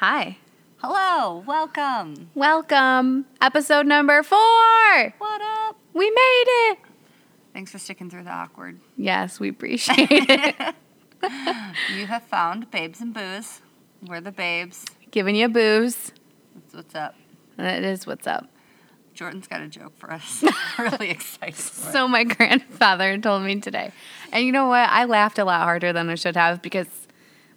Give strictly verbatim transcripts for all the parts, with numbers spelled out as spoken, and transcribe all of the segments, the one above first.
Hi. Hello. Welcome. Welcome. Episode number four. What up? We made it. Thanks for sticking through the awkward. Yes, we appreciate it. You have found Babes and Booze. We're the babes. Giving you booze. That's what's up. It is what's up. Jordan's got a joke for us. I'm really excited for So it. My grandfather told me today. And you know what? I laughed a lot harder than I should have because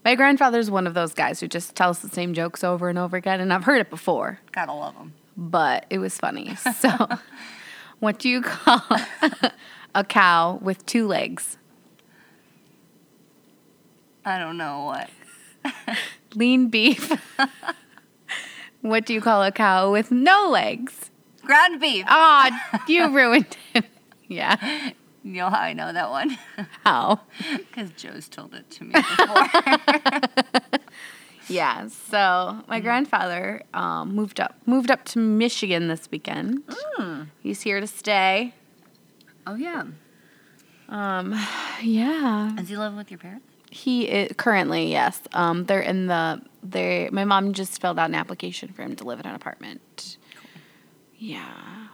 my grandfather's one of those guys who just tells the same jokes over and over again. And I've heard it before. Gotta love him. But it was funny. So what do you call a cow with two legs? I don't know what. Lean beef. What do you call a cow with no legs? Ground beef. Oh, you ruined it. Yeah. You know how I know that one? How? Because Joe's told it to me before. Yeah. So my mm. grandfather um, moved up moved up to Michigan this weekend. Mm. He's here to stay. Oh, yeah. Um, yeah. Does he live with your parents? He is, currently, yes. Um, they're in the, they, my mom just filled out an application for him to live in an apartment. Yeah,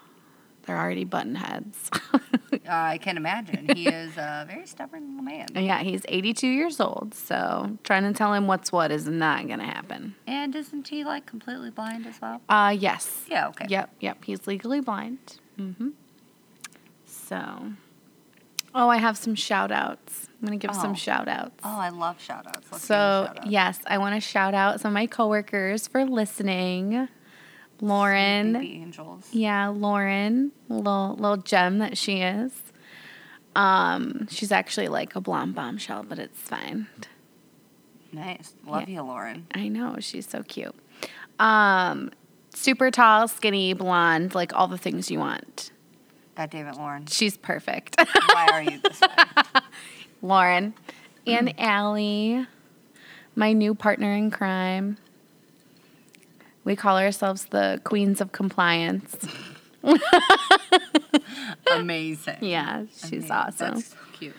they're already button heads. uh, I can imagine. He is a very stubborn man. Yeah, he's eighty-two years old, so trying to tell him what's what is not going to happen. And isn't he, like, completely blind as well? Uh, yes. Yeah, okay. Yep, yep, he's legally blind. Mm-hmm. So, oh, I have some shout-outs. I'm going to give oh. some shout-outs. Oh, I love shout-outs. Let's so, give them shout-outs. Yes, I want to shout-out some of my coworkers for listening. Lauren, Sweet baby angels. Yeah, Lauren, little little gem that she is. Um, she's actually like a blonde bombshell, but it's fine. Nice, love yeah. you, Lauren. I know, she's so cute. Um, super tall, skinny, blonde, like all the things you want. God damn it, Lauren. She's perfect. Why are you this way, Lauren? And mm. Allie, my new partner in crime. We call ourselves the Queens of Compliance. Amazing. Yeah, she's Amazing. Awesome. That's so cute.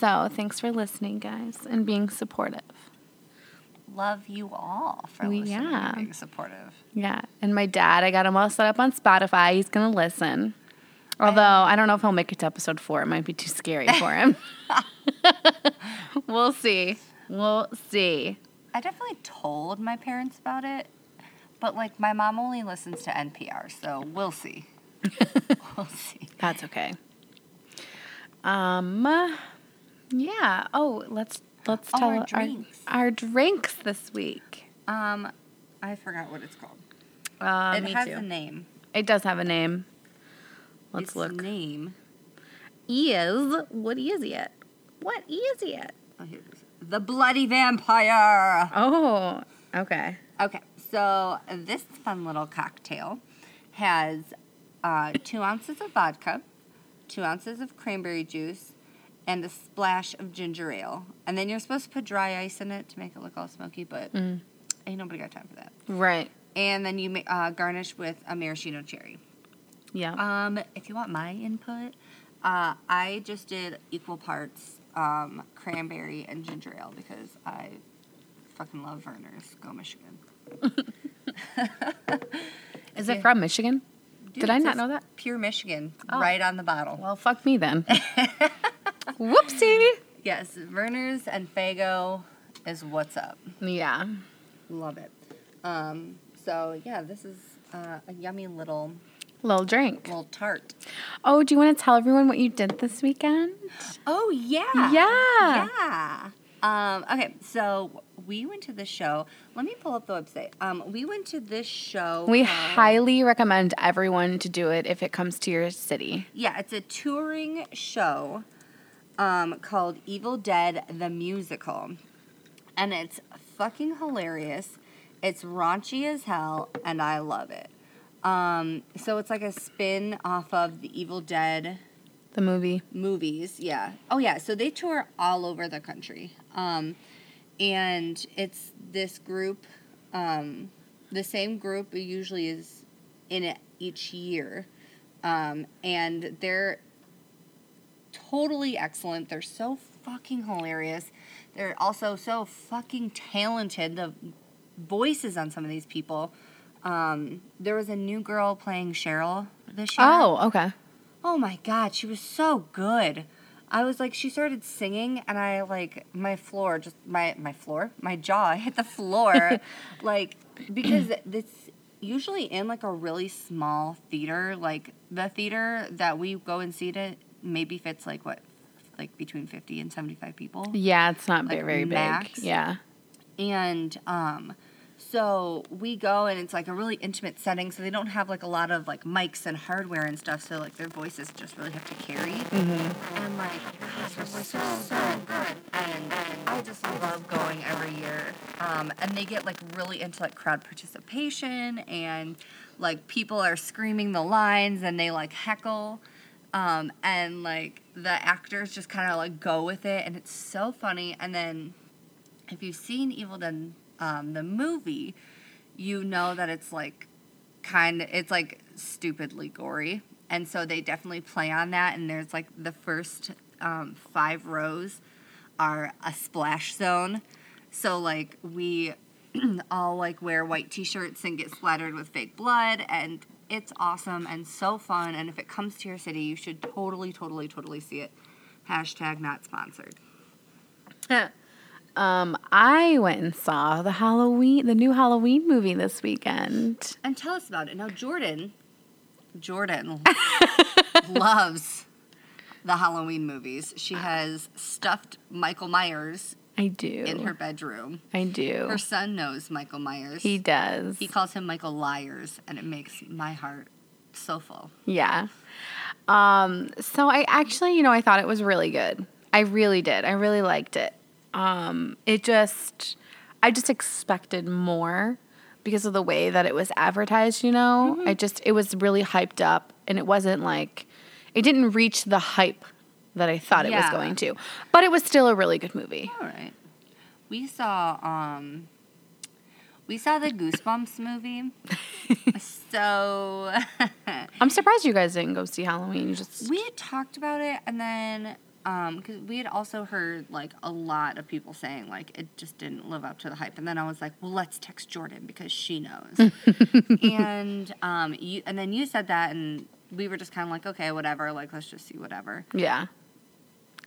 So thanks for listening, guys, and being supportive. Love you all for listening yeah. and being supportive. Yeah, and my dad, I got him all set up on Spotify. He's going to listen. Although, I don't know if he'll make it to episode four. It might be too scary for him. We'll see. We'll see. I definitely told my parents about it. But, like, my mom only listens to N P R, so we'll see. We'll see. That's okay. Um, uh, yeah. Oh, let's let's oh, tell our drinks. Our, our drinks this week. Um, I forgot what it's called. Uh, it me has too. a name. It does have a name. Let's its look. Its name is what is it? What is it? Oh, here it is. The Bloody Vampire. Oh, okay. Okay. So this fun little cocktail has uh, two ounces of vodka, two ounces of cranberry juice, and a splash of ginger ale. And then you're supposed to put dry ice in it to make it look all smoky, but mm. ain't nobody got time for that. Right. And then you uh, garnish with a maraschino cherry. Yeah. Um, if you want my input, uh, I just did equal parts um, cranberry and ginger ale because I fucking love Vernors. Go Michigan. Is it from Michigan? Dude, Did I not know that? Pure Michigan, oh. right on the bottle. Well, fuck me then. Whoopsie. Yes, Vernors and Faygo is what's up. Yeah. Love it. Um, so, yeah, this is uh, a yummy little... Little drink. Little tart. Oh, do you want to tell everyone what you did this weekend? Oh, yeah. Yeah. Yeah. Um, okay, so we went to this show. Let me pull up the website. Um, we went to this show. We called, highly recommend everyone to do it if it comes to your city. Yeah, it's a touring show um, called Evil Dead the Musical. And it's fucking hilarious. It's raunchy as hell, and I love it. Um, so it's like a spin off of the Evil Dead... The movie. Movies, yeah. Oh, yeah, so they tour all over the country. Um, and it's this group, um, the same group usually is in it each year. Um, and they're totally excellent. They're so fucking hilarious. They're also so fucking talented. The voices on some of these people. Um, there was a new girl playing Cheryl this year. Oh, okay. Oh, my God. She was so good. I was like, she started singing, and I, like, my floor, just my, my floor, my jaw hit the floor. Like, because it's usually in, like, a really small theater. Like, the theater that we go and see it maybe fits, like, what, like, between fifty and seventy-five people. Yeah, it's not like, very max. Big. Yeah. And um, so we go, and it's, like, a really intimate setting, so they don't have, like, a lot of, like, mics and hardware and stuff, so, like, their voices just really have to carry. Mm-hmm. And I'm like, gosh, her voice is so good. And I just love going every year. Um, and they get, like, really into, like, crowd participation, and, like, people are screaming the lines, and they, like, heckle. Um, and, like, the actors just kind of, like, go with it, and it's so funny. And then... if you've seen Evil Dead, um, the movie, you know that it's, like, kind of, it's, like, stupidly gory. And so they definitely play on that. And there's, like, the first um, five rows are a splash zone. So, like, we all, like, wear white T-shirts and get splattered with fake blood. And it's awesome and so fun. And if it comes to your city, you should totally, totally, totally see it. Hashtag not sponsored. Yeah. Um, I went and saw the Halloween, the new Halloween movie this weekend. And tell us about it. Now, Jordan, Jordan loves the Halloween movies. She has stuffed Michael Myers. I do. In her bedroom. I do. Her son knows Michael Myers. He does. He calls him Michael Liars, and it makes my heart so full. Yeah. Um, so I actually, you know, I thought it was really good. I really did. I really liked it. Um, it just, I just expected more because of the way that it was advertised, you know, mm-hmm. I just, it was really hyped up, and it wasn't like, it didn't reach the hype that I thought yeah. it was going to, but it was still a really good movie. All right. We saw, um, we saw the Goosebumps movie. So. I'm surprised you guys didn't go see Halloween. You just. We had talked about it, and then. Because um, we had also heard, like, a lot of people saying, like, it just didn't live up to the hype. And then I was like, well, let's text Jordan because she knows. and um, you, and then you said that, and we were just kind of like, okay, whatever. Like, let's just see whatever. Yeah.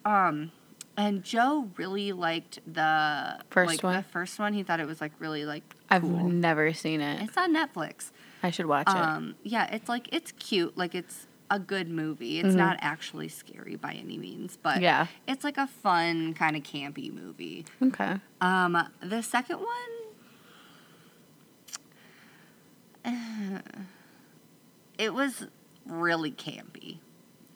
Um, and Joe really liked the first like, one. The first one. He thought it was, like, really, like, I've cool. never seen it. It's on Netflix. I should watch um, it. Yeah, it's, like, it's cute. Like, it's... a good movie. It's mm-hmm. not actually scary by any means, but yeah. it's like a fun kind of campy movie. Okay. Um, the second one, uh, it was really campy.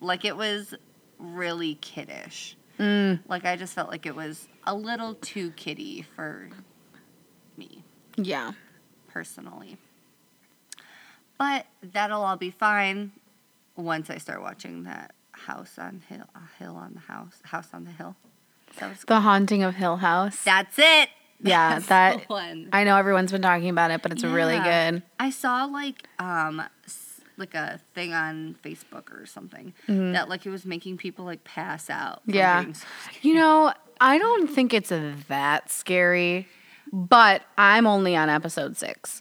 Like, it was really kiddish. Mm. Like, I just felt like it was a little too kiddie for me. Yeah. Personally. But that'll all be fine. Once I start watching that House on Hill, uh, Hill on the House, House on the Hill. The Haunting of Hill House. That's it. Yeah, That's that one. I know everyone's been talking about it, but it's yeah. really good. I saw like um like a thing on Facebook or something mm-hmm. that like it was making people like pass out. Yeah, so you know, I don't think it's that scary, but I'm only on episode six.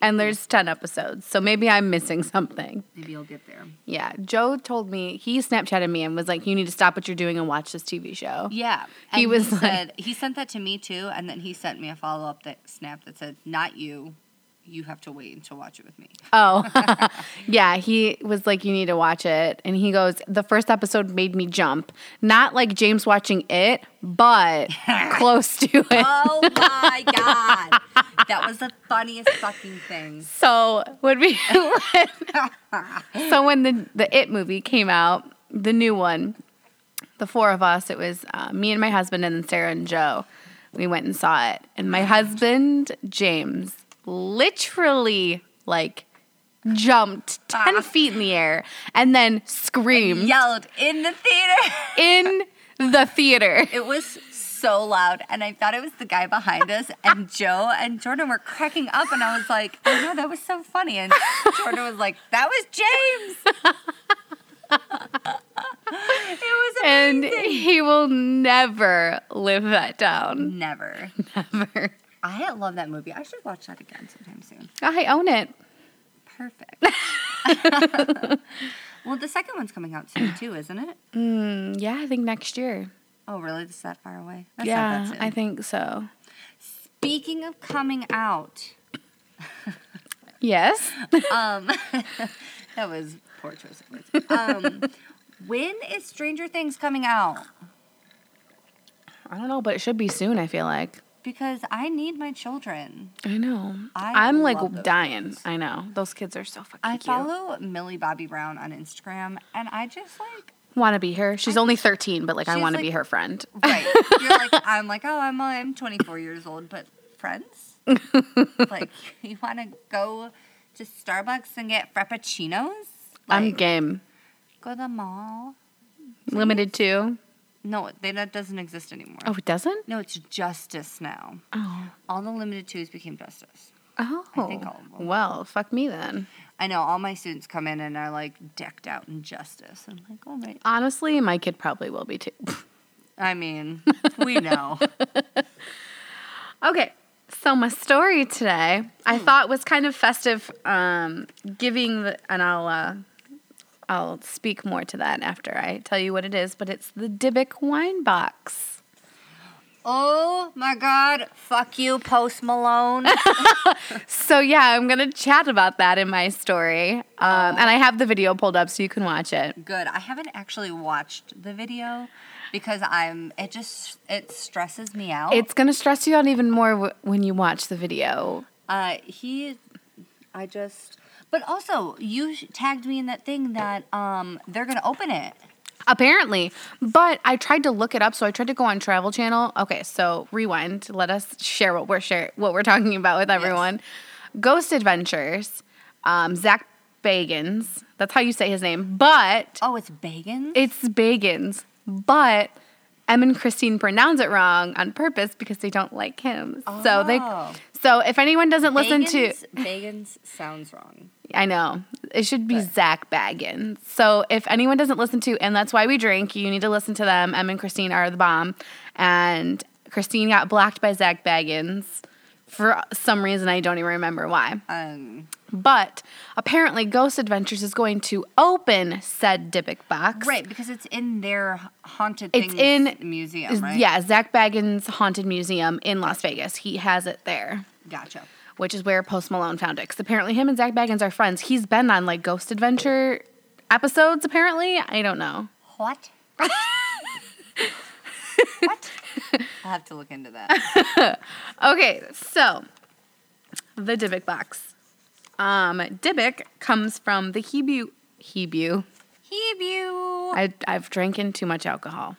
And there's ten episodes, so maybe I'm missing something. Maybe you'll get there. Yeah. Joe told me, he Snapchatted me and was like, you need to stop what you're doing and watch this T V show. Yeah. And he was he said, like... he sent that to me, too, and then he sent me a follow-up that snap that said, not you. You have to wait until watch it with me. Oh. Yeah, he was like, you need to watch it. And he goes, the first episode made me jump. Not like James watching it, but close to it. Oh, my God. That was the funniest fucking thing. So when we when, so when the the It movie came out, the new one, the four of us, it was uh, me and my husband and then Sarah and Joe. We went and saw it, and my husband James literally like jumped ten uh, feet in the air and then screamed, and yelled in the theater, in the theater. It was. So loud, and I thought it was the guy behind us, and Joe and Jordan were cracking up, and I was like, oh no, that was so funny. And Jordan was like, that was James. It was amazing. And he will never live that down. Never. Never. I love that movie. I should watch that again sometime soon. I own it. Perfect. Well, the second one's coming out soon, too, isn't it? Mm, yeah, I think next year. Oh, really? It's that far away? That's yeah, not that soon. I think so. Speaking of coming out. Yes. um, that was poor choice of words. Um, when is Stranger Things coming out? I don't know, but it should be soon, I feel like. Because I need my children. I know. I I'm like dying. Kids. I know. Those kids are so fucking I cute. I follow Millie Bobby Brown on Instagram, and I just like... want to be her. She's I, only thirteen, but like I want to like, be her friend. Right. You're like, I'm like, oh, I'm, I'm twenty-four years old, but friends? Like, you want to go to Starbucks and get frappuccinos? Like, I'm game. Go to the mall. Limited to... No, they, that doesn't exist anymore. Oh, it doesn't? No, it's Justice now. Oh. All the limited twos became Justice. Oh. I think all of them. Well, fuck me then. I know. All my students come in and are like decked out in Justice. I'm like, all right. Honestly, my kid probably will be too. I mean, we know. Okay. So my story today, hmm. I thought was kind of festive, um, giving the, and I'll, uh, I'll speak more to that after I tell you what it is, but it's the Dybbuk wine box. Oh, my God. Fuck you, Post Malone. So, yeah, I'm going to chat about that in my story. Um, oh. And I have the video pulled up so you can watch it. Good. I haven't actually watched the video because I'm. It just it stresses me out. It's going to stress you out even more w- when you watch the video. Uh, he, I just... But also, you tagged me in that thing that um, they're going to open it. Apparently. But I tried to look it up, so I tried to go on Travel Channel. Okay, so rewind. Let us share what we're share, what we're talking about with everyone. Yes. Ghost Adventures, um, Zak Bagans. That's how you say his name. But oh, it's Bagans? It's Bagans. But Em and Christine pronounce it wrong on purpose because they don't like him. Oh. So they... So if anyone doesn't listen to... Bagans sounds wrong. I know. It should be but. Zak Bagans. So if anyone doesn't listen to And That's Why We Drink, you need to listen to them. Em and Christine are the bomb. And Christine got blocked by Zak Bagans for some reason. I don't even remember why. Um, but apparently Ghost Adventures is going to open said Dybbuk box. Right, because it's in their haunted things it's in, museum, right? Yeah, Zak Bagans' haunted museum in Las Vegas. He has it there. Gotcha. Which is where Post Malone found it. Because apparently him and Zak Bagans are friends. He's been on, like, Ghost Adventure episodes, apparently. I don't know. What? What? I'll have to look into that. Okay, so the Dybbuk box. Um, Dybbuk comes from the Hebrew. Hebrew. Hebrew. I, I've drinking too much alcohol.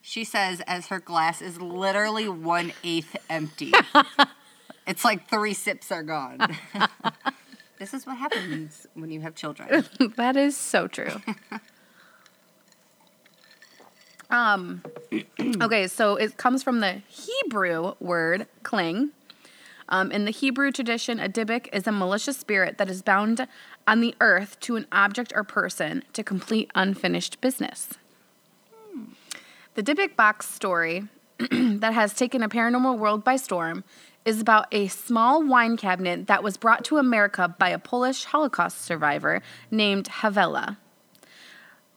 She says as her glass is literally one-eighth empty. It's like three sips are gone. This is what happens when you have children. That is so true. um, okay, so it comes from the Hebrew word kling. Um, in the Hebrew tradition, a Dybbuk is a malicious spirit that is bound on the earth to an object or person to complete unfinished business. Hmm. The Dybbuk box story that has taken a paranormal world by storm is about a small wine cabinet that was brought to America by a Polish Holocaust survivor named Havela.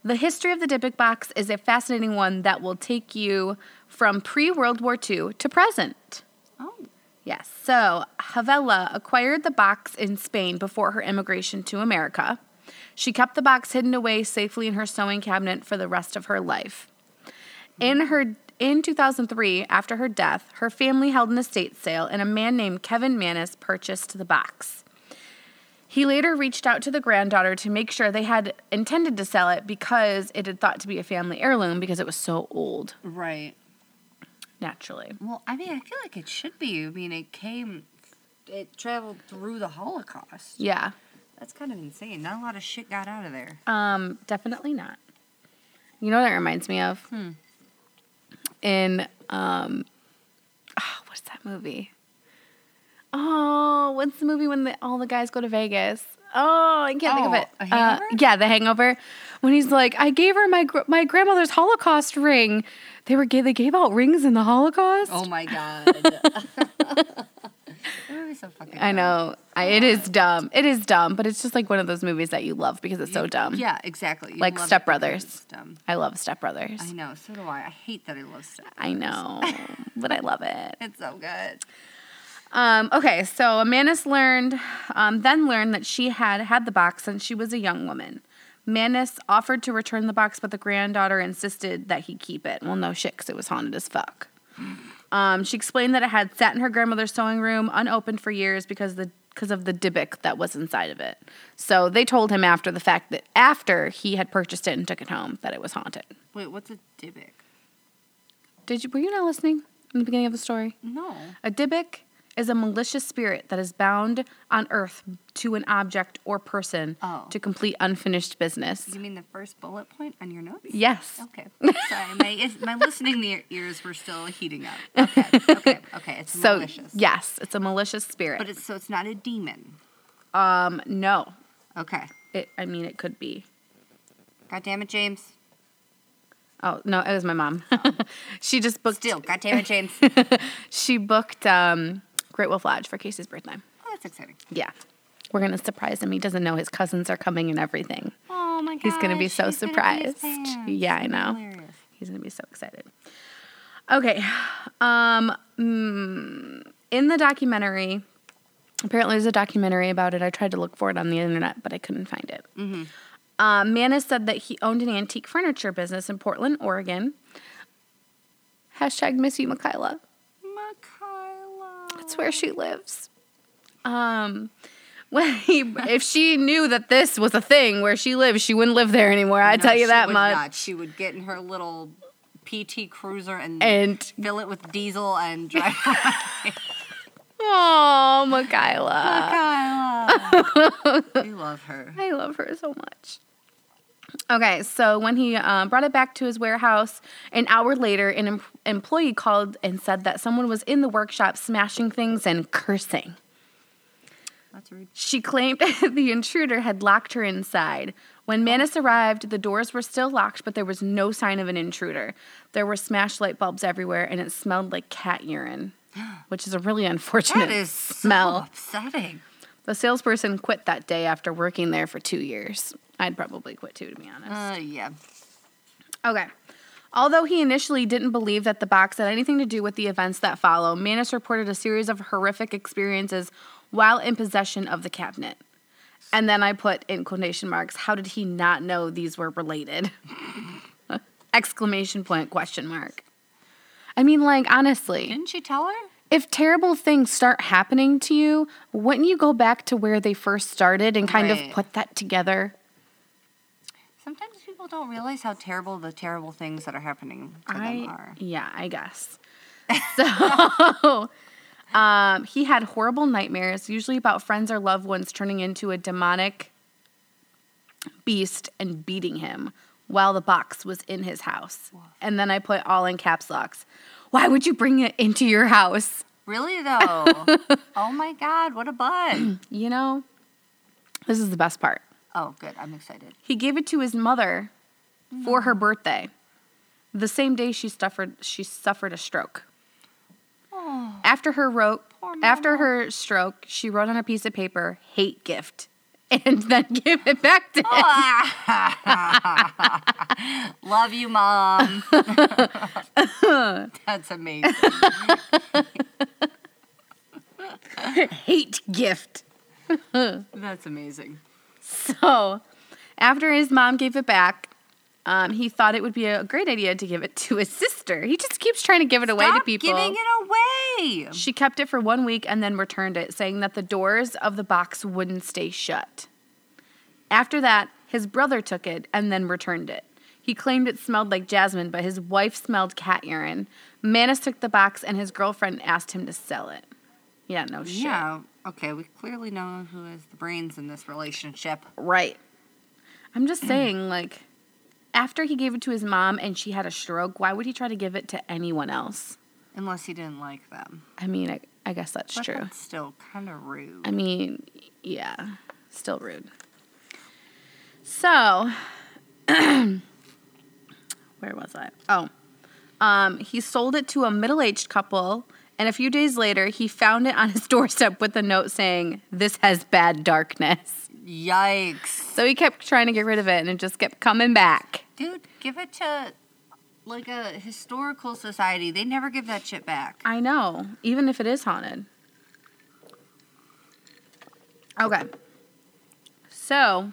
The history of the Dybbuk box is a fascinating one that will take you from pre-World War Two to present. Oh. Yes. So Havela acquired the box in Spain before her immigration to America. She kept the box hidden away safely in her sewing cabinet for the rest of her life. In her In two thousand three, after her death, her family held an estate sale, and a man named Kevin Manis purchased the box. He later reached out to the granddaughter to make sure they had intended to sell it because it had thought to be a family heirloom because it was so old. Right. Naturally. Well, I mean, I feel like it should be. I mean, it came, it traveled through the Holocaust. Yeah. That's kind of insane. Not a lot of shit got out of there. Um, definitely not. You know what that reminds me of? Hmm. In, um, oh, what's that movie? Oh, what's the movie when the, all the guys go to Vegas? Oh, I can't oh, think of it. A hangover? Uh, yeah, The Hangover. When he's like, I gave her my my grandmother's Holocaust ring. They were gay, they gave out rings in the Holocaust. Oh my God. It's so fucking dumb. I know. I, it is dumb. It is dumb, but it's just like one of those movies that you love because it's so dumb. Yeah, exactly. You like Step Brothers. I love Step Brothers. I know. So do I. I hate that I love Step Brothers. I know, but I love it. It's so good. Um, okay, so Manus learned, um, then learned that she had had the box since she was a young woman. Manus offered to return the box, but the granddaughter insisted that he keep it. Well, no shit, because it was haunted as fuck. Um, she explained that it had sat in her grandmother's sewing room, unopened for years, because the because of the Dybbuk that was inside of it. So they told him after the fact that after he had purchased it and took it home that it was haunted. Wait, what's a Dybbuk? Did you were you not listening in the beginning of the story? No. A Dybbuk is a malicious spirit that is bound on earth to an object or person oh. to complete unfinished business. You mean the first bullet point on your notes? Yes. Okay. Sorry, my my listening ears were still heating up. Okay, okay, okay. It's so, malicious. Yes, it's a malicious spirit. But it's so it's not a demon? Um, no. Okay. It, I mean, it could be. God damn it, James. Oh, no, it was my mom. Oh. She just booked... Still, God damn it, James. She booked... Um, Great Wolf Lodge for Casey's birthday. Oh, that's exciting. Yeah. We're going to surprise him. He doesn't know his cousins are coming and everything. Oh, my God. He's going to be so He's surprised. Yeah, I know. Hilarious. He's going to be so excited. Okay. Um, in the documentary, apparently there's a documentary about it. I tried to look for it on the internet, but I couldn't find it. Mm-hmm. Uh, Manus said that he owned an antique furniture business in Portland, Oregon. Hashtag miss you, Mikayla. That's where she lives. Um, when he, if she knew that this was a thing where she lives, she wouldn't live there anymore. I no, tell you that would much. Not. She would get in her little P T Cruiser and, and fill it with diesel and drive away. Oh, Mikayla. Mikayla. We love her. I love her so much. Okay, so when he um, brought it back to his warehouse, an hour later, an em- employee called and said that someone was in the workshop smashing things and cursing. That's rude. She claimed the intruder had locked her inside. When Manus arrived, the doors were still locked, but there was no sign of an intruder. There were smashed light bulbs everywhere, and it smelled like cat urine, which is a really unfortunate that is smell. So upsetting. The salesperson quit that day after working there for two years. I'd probably quit too, to be honest. Uh, yeah. Okay. Although he initially didn't believe that the box had anything to do with the events that follow, Manus reported a series of horrific experiences while in possession of the cabinet. And then I put in quotation marks, how did he not know these were related? Exclamation point, question mark. I mean, like, honestly. Didn't she tell her? If terrible things start happening to you, wouldn't you go back to where they first started and kind right. of put that together? Sometimes people don't realize how terrible the terrible things that are happening to I, them are. Yeah, I guess. So um, he had horrible nightmares, usually about friends or loved ones turning into a demonic beast and beating him while the box was in his house. Whoa. And then I put all in caps locks. Why would you bring it into your house? Really, though? Oh, my God. What a butt. You know, this is the best part. Oh, good. I'm excited. He gave it to his mother mm. for her birthday, the same day she suffered she suffered a stroke. Oh, after her wrote, after her stroke, she wrote on a piece of paper, hate gift, and then gave it back to him. Love you, Mom. That's amazing. Hate gift. That's amazing. So, after his mom gave it back, um, he thought it would be a great idea to give it to his sister. He just keeps trying to give it Stop away to people. Stop giving it away! She kept it for one week and then returned it, saying that the doors of the box wouldn't stay shut. After that, his brother took it and then returned it. He claimed it smelled like jasmine, but his wife smelled cat urine. Manus took the box, and his girlfriend asked him to sell it. Yeah, no shit. Yeah. Okay, we clearly know who has the brains in this relationship. Right. I'm just saying, like, after he gave it to his mom and she had a stroke, why would he try to give it to anyone else? Unless he didn't like them. I mean, I, I guess that's but true. That's still kind of rude. I mean, yeah, still rude. So, where was I? Oh, um, he sold it to a middle-aged couple and a few days later, he found it on his doorstep with a note saying, "This has bad darkness." Yikes. So he kept trying to get rid of it, and it just kept coming back. Dude, give it to, like, a historical society. They never give that shit back. I know, even if it is haunted. Okay. So,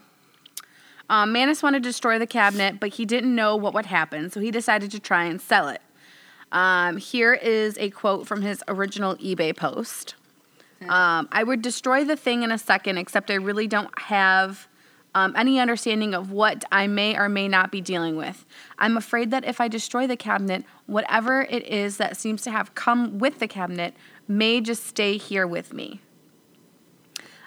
um, Manus wanted to destroy the cabinet, but he didn't know what would happen, so he decided to try and sell it. Um, here is a quote from his original eBay post. Um, I would destroy the thing in a second, except I really don't have um, any understanding of what I may or may not be dealing with. I'm afraid that if I destroy the cabinet, whatever it is that seems to have come with the cabinet may just stay here with me.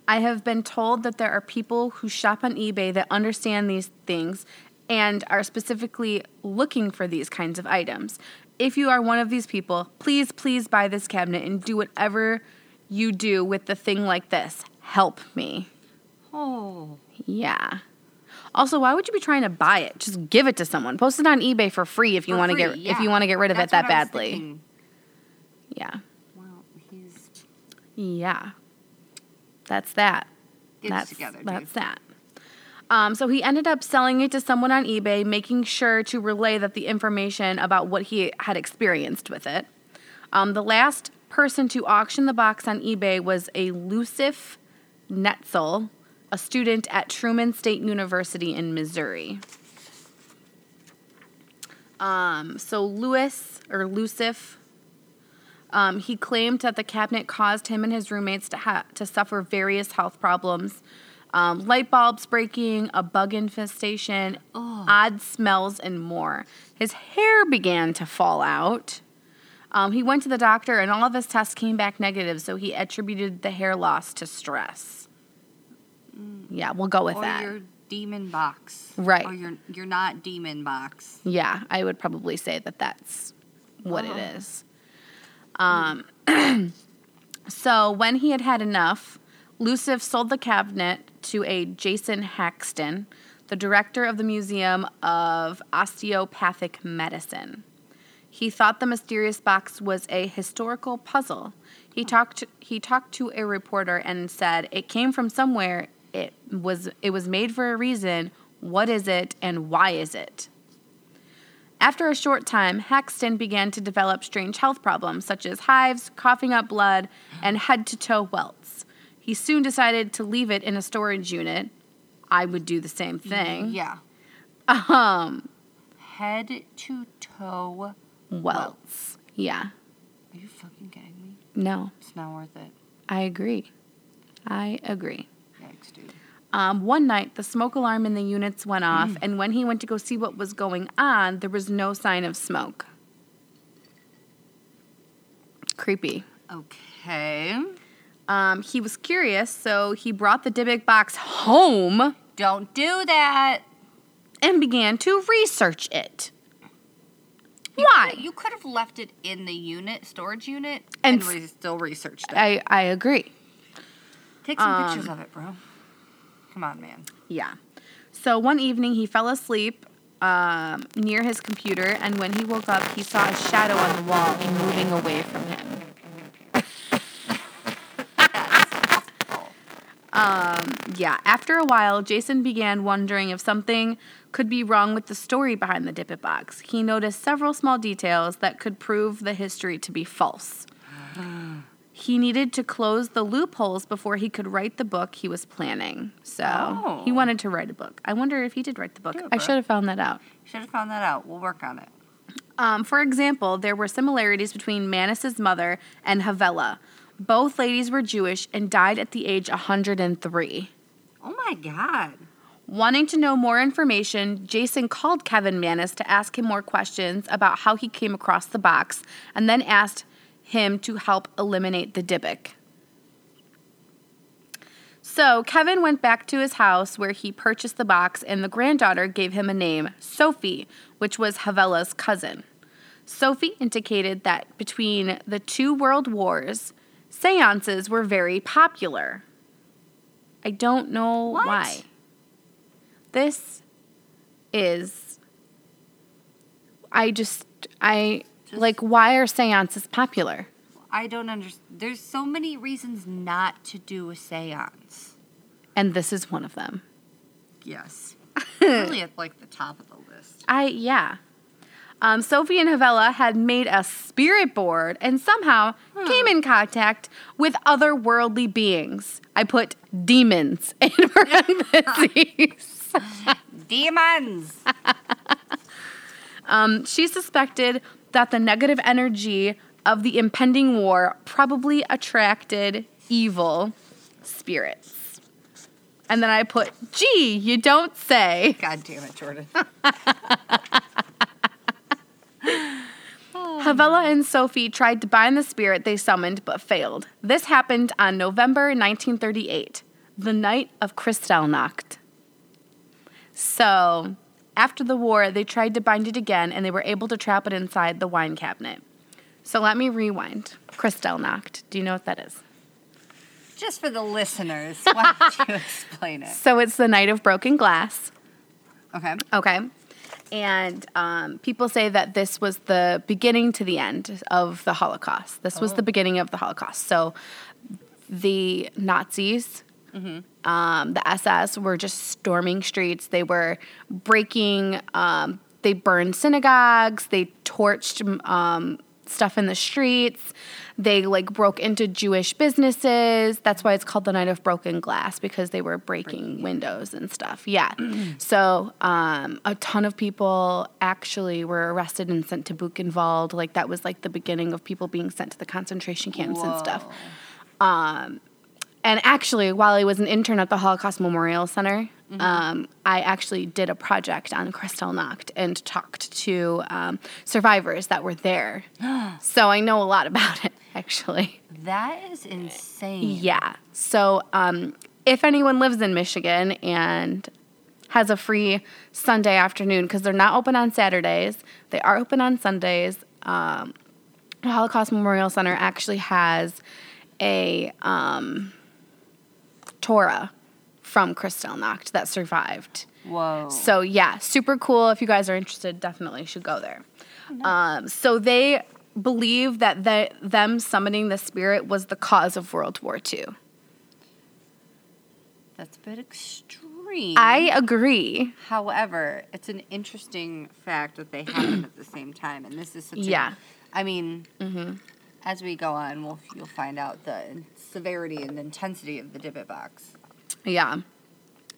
I have been told that there are people who shop on eBay that understand these things and are specifically looking for these kinds of items. If you are one of these people, please, please buy this cabinet and do whatever you do with the thing like this. Help me. Oh. Yeah. Also, why would you be trying to buy it? Just give it to someone. Post it on eBay for free if you want to get yeah. if you want to get rid of That's it that badly. Yeah. Well, he's Yeah. That's that. Get that's, together, dude. That's that. Um, so he ended up selling it to someone on eBay, making sure to relay that the information about what he had experienced with it. Um, the last person to auction the box on eBay was a Lucif Netzel, a student at Truman State University in Missouri. Um, so Lewis, or Lucif, um, he claimed that the cabinet caused him and his roommates to ha- to suffer various health problems, um, light bulbs breaking, a bug infestation, Ugh. odd smells, and more. His hair began to fall out. Um, he went to the doctor, and all of his tests came back negative, so he attributed the hair loss to stress. Yeah, we'll go with or that. Or your demon box. Right. Or your, your not demon box. Yeah, I would probably say that that's what oh. it is. Um, so when he had had enough, Lucif sold the cabinet to a Jason Haxton, the director of the Museum of Osteopathic Medicine. He thought the mysterious box was a historical puzzle. He talked he talked to a reporter and said, "It came from somewhere. It was it was made for a reason. What is it and why is it?" After a short time, Haxton began to develop strange health problems such as hives, coughing up blood, and head-to-toe welts. He soon decided to leave it in a storage unit. I would do the same thing. Yeah. Um, head-to-toe welts. Yeah. Are you fucking kidding me? No. It's not worth it. I agree. I agree. Yikes, dude. Um, one night, the smoke alarm in the units went off, mm. and when he went to go see what was going on, there was no sign of smoke. Creepy. Okay. Um, he was curious, so he brought the Dybbuk box home. Don't do that. And began to research it. You Why? Could, you could have left it in the unit, storage unit, and, and re- still researched it. I, I agree. Take some um, pictures of it, bro. Come on, man. Yeah. So one evening he fell asleep um, near his computer, and when he woke up, he saw a shadow on the wall moving away from him. Um, yeah, after a while, Jason began wondering if something could be wrong with the story behind the Dybbuk box. He noticed several small details that could prove the history to be false. He needed to close the loopholes before he could write the book he was planning. So oh. he wanted to write a book. I wonder if he did write the book. It, I should have found that out. Should have found that out. We'll work on it. Um, for example, there were similarities between Manus's mother and Havela. Both ladies were Jewish and died at the age one hundred three. Oh, my God. Wanting to know more information, Jason called Kevin Manus to ask him more questions about how he came across the box and then asked him to help eliminate the Dybbuk. So Kevin went back to his house where he purchased the box, and the granddaughter gave him a name, Sophie, which was Havela's cousin. Sophie indicated that between the two world wars, seances were very popular. I don't know what? why. This is, I just, I, just, like, why are seances popular? I don't understand. There's so many reasons not to do a seance. And this is one of them. Yes. Really at, like, the top of the list. I, yeah. Um, Sophie and Havela had made a spirit board and somehow hmm. came in contact with otherworldly beings. I put demons in parentheses. Demons! um, she suspected that the negative energy of the impending war probably attracted evil spirits. And then I put, gee, you don't say. God damn it, Jordan. Havela and Sophie tried to bind the spirit they summoned but failed. This happened on November nineteen thirty-eight, the night of Kristallnacht. So after the war, they tried to bind it again, and they were able to trap it inside the wine cabinet. So let me rewind. Kristallnacht. Do you know what that is? Just for the listeners, why don't you explain it? So it's the night of broken glass. Okay. Okay. And um, people say that this was the beginning to the end of the Holocaust. This oh. was the beginning of the Holocaust. So the Nazis, mm-hmm. um, the S S, were just storming streets. They were breaking, um, they burned synagogues, they torched um, stuff in the streets. They, like, broke into Jewish businesses. That's why it's called the Night of Broken Glass, because they were breaking, breaking. windows and stuff. Yeah. So um, a ton of people actually were arrested and sent to Buchenwald. Like, that was, like, the beginning of people being sent to the concentration camps Whoa. and stuff. Um, and actually, while I was an intern at the Holocaust Memorial Center, mm-hmm. um, I actually did a project on Kristallnacht and talked to um, survivors that were there. So I know a lot about it. Actually. That is insane. Yeah. So um, if anyone lives in Michigan and has a free Sunday afternoon, because they're not open on Saturdays, they are open on Sundays, um, the Holocaust Memorial Center actually has a um, Torah from Kristallnacht that survived. Whoa. So, yeah, super cool. If you guys are interested, definitely should go there. Mm-hmm. Um, so they... believe that the, them summoning the spirit was the cause of World War Two. That's a bit extreme. I agree. However, it's an interesting fact that they happened at the same time, and this is such yeah. a... I mean, mm-hmm. as we go on, we'll, you'll find out the severity and intensity of the Dybbuk box. Yeah.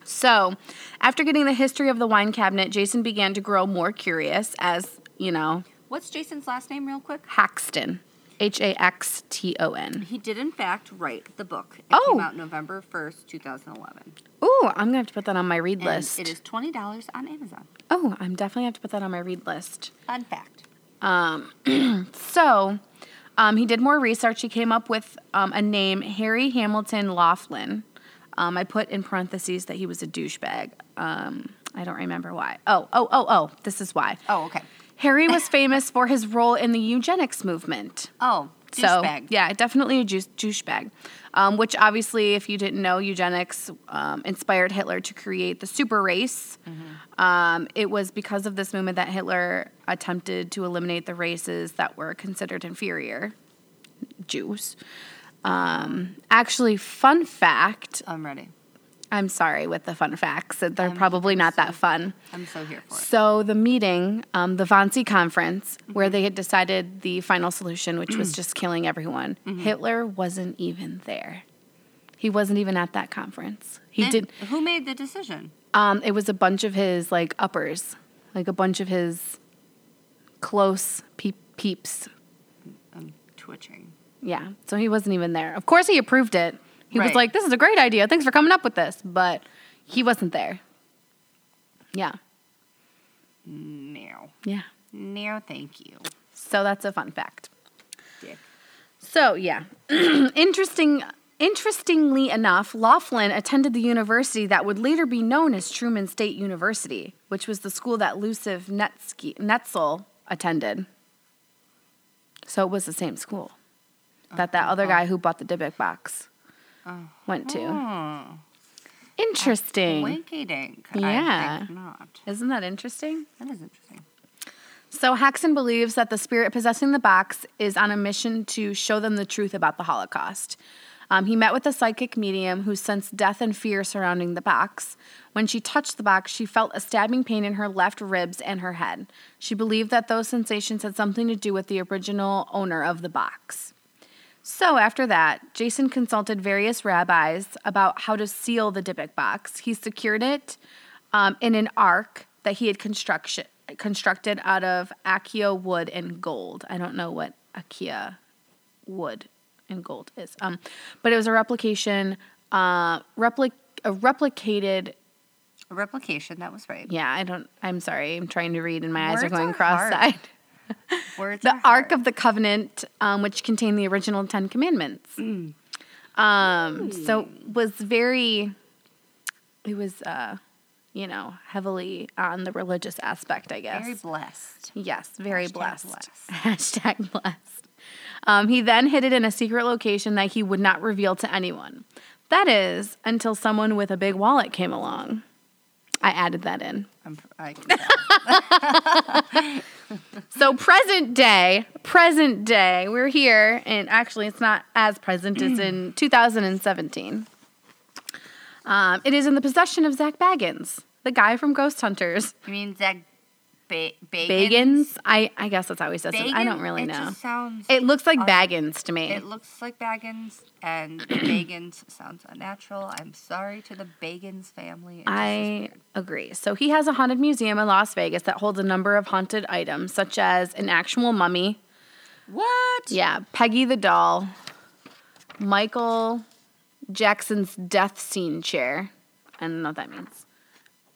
So, after getting the history of the wine cabinet, Jason began to grow more curious as, you know... What's Jason's last name real quick? Haxton. H A X T O N. He did, in fact, write the book. It oh. came out November first, twenty eleven. Ooh, I'm going to have to put that on my read and list. It is twenty dollars on Amazon. Oh, I'm definitely have to put that on my read list. Fun fact. Um, so, um, he did more research. He came up with um, a name, Harry Hamilton Laughlin. Um, I put in parentheses that he was a douchebag. Um, I don't remember why. Oh, oh, oh, oh. This is why. Oh, okay. Harry was famous for his role in the eugenics movement. Oh, douchebag. So, yeah, definitely a douchebag, um, which obviously, if you didn't know, eugenics um, inspired Hitler to create the super race. Mm-hmm. Um, it was because of this movement that Hitler attempted to eliminate the races that were considered inferior, Jews. Um, actually, fun fact. I'm ready. I'm sorry with the fun facts. They're I'm probably not so, that fun. I'm so here for it. So the meeting, um, the Wannsee conference, mm-hmm. where they had decided the final solution, which was just killing everyone, mm-hmm. Hitler wasn't even there. He wasn't even at that conference. He and did. Who made the decision? Um, it was a bunch of his like uppers, like a bunch of his close peep- peeps. I'm twitching. Yeah. So he wasn't even there. Of course, he approved it. He right. was like, this is a great idea. Thanks for coming up with this. But he wasn't there. Yeah. No. Yeah. No, thank you. So that's a fun fact. Dick. So, yeah. Interesting. Interestingly enough, Laughlin attended the university that would later be known as Truman State University, which was the school that Luciv Netsky, Netzel attended. So it was the same school that that other guy who bought the Dybbuk box... Oh. Went to. Oh. Interesting. Winky dink. Yeah. I think not. Isn't that interesting? That is interesting. So Haxton believes that the spirit possessing the box is on a mission to show them the truth about the Holocaust. Um, he met with a psychic medium who sensed death and fear surrounding the box. When she touched the box, she felt a stabbing pain in her left ribs and her head. She believed that those sensations had something to do with the original owner of the box. So after that, Jason consulted various rabbis about how to seal the Dybbuk box. He secured it um, in an ark that he had construction, constructed out of acacia wood and gold. I don't know what acacia wood and gold is. Um, but it was a replication, uh, replic a replicated. A replication, that was right. Yeah, I don't, I'm sorry, I'm trying to read and my Words eyes are going are cross-eyed. Words the are Ark hard. of the Covenant, um, which contained the original Ten Commandments. Mm. Um, mm. So it was very, it was, uh, you know, heavily on the religious aspect, I guess. Very blessed. Yes, very Hashtag blessed. blessed. Hashtag blessed. Um, he then hid it in a secret location that he would not reveal to anyone. That is, until someone with a big wallet came along. I added that in. I'm, I can tell. So present day, present day, we're here, and actually it's not as present as in two thousand seventeen. Um, it is in the possession of Zak Bagans, the guy from Ghost Hunters. You mean Zak Ba- Bagans? Bagans? I, I guess that's how he says it. I don't really it know. Just sounds it looks like un- Bagans to me. It looks like Bagans, and Bagans sounds unnatural. I'm sorry to the Bagans family. I agree. So he has a haunted museum in Las Vegas that holds a number of haunted items, such as an actual mummy. What? Yeah, Peggy the doll, Michael Jackson's death scene chair. I don't know what that means.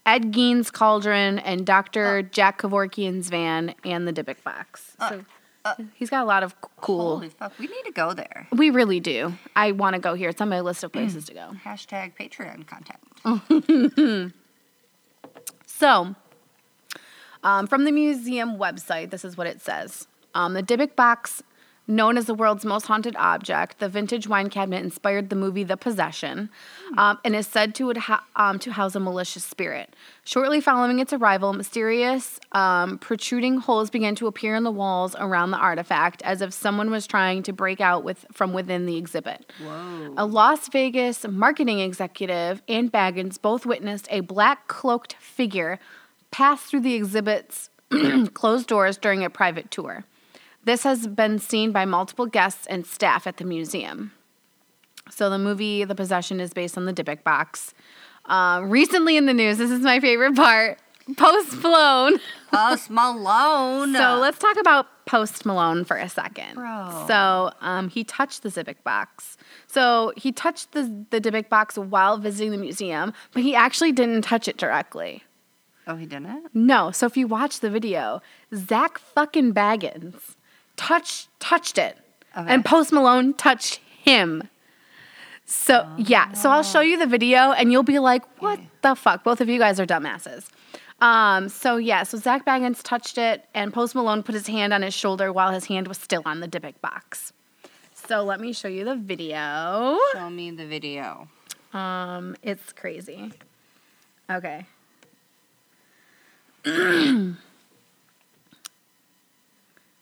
Ed Gein's cauldron, and Doctor Uh, Jack Kevorkian's van, and the Dybbuk box. Uh, so uh, he's got a lot of cool... Holy fuck, we need to go there. We really do. I want to go here. It's on my list of places to go. Hashtag Patreon content. So, um, from the museum website, this is what it says. Um, the Dybbuk box, known as the world's most haunted object, the vintage wine cabinet inspired the movie The Possession, um, and is said to, ha- um, to house a malicious spirit. Shortly following its arrival, mysterious um, protruding holes began to appear in the walls around the artifact, as if someone was trying to break out with from within the exhibit. Whoa. A Las Vegas marketing executive and Bagans both witnessed a black-cloaked figure pass through the exhibit's closed doors during a private tour. This has been seen by multiple guests and staff at the museum. So the movie The Possession is based on the Dybbuk box. Uh, recently in the news, this is my favorite part, Post Malone. Post Malone. So let's talk about Post Malone for a second. Bro. So um, he touched the Dybbuk box. So he touched the, the Dybbuk box while visiting the museum, but he actually didn't touch it directly. Oh, he didn't? No. So if you watch the video, Zak fucking Bagans Touched touched it, okay. And Post Malone touched him. So, oh. yeah. So I'll show you the video, and you'll be like, what yeah. the fuck? Both of you guys are dumbasses. Um, so, yeah. So Zak Bagans touched it, and Post Malone put his hand on his shoulder while his hand was still on the Dybbuk box. So let me show you the video. Show me the video. Um, It's crazy. Okay.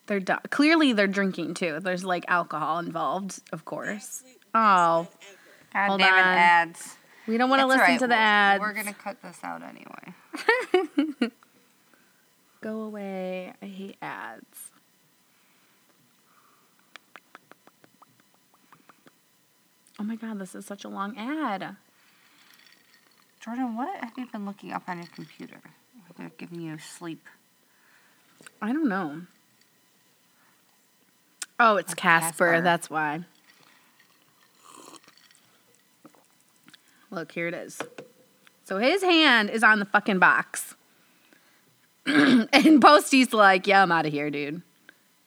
They're du- Clearly, they're drinking, too. There's, like, alcohol involved, of course. Oh. God Hold damn it, on. Ads. We don't want to listen right. to the we'll, ads. We're going to cut this out anyway. Go away. I hate ads. Oh, my God. This is such a long ad. Jordan, what have you been looking up on your computer? They're giving you sleep. I don't know. Oh, it's Casper, Casper, that's why. Look, here it is. So his hand is on the fucking box. And Posty's like, yeah, I'm out of here, dude.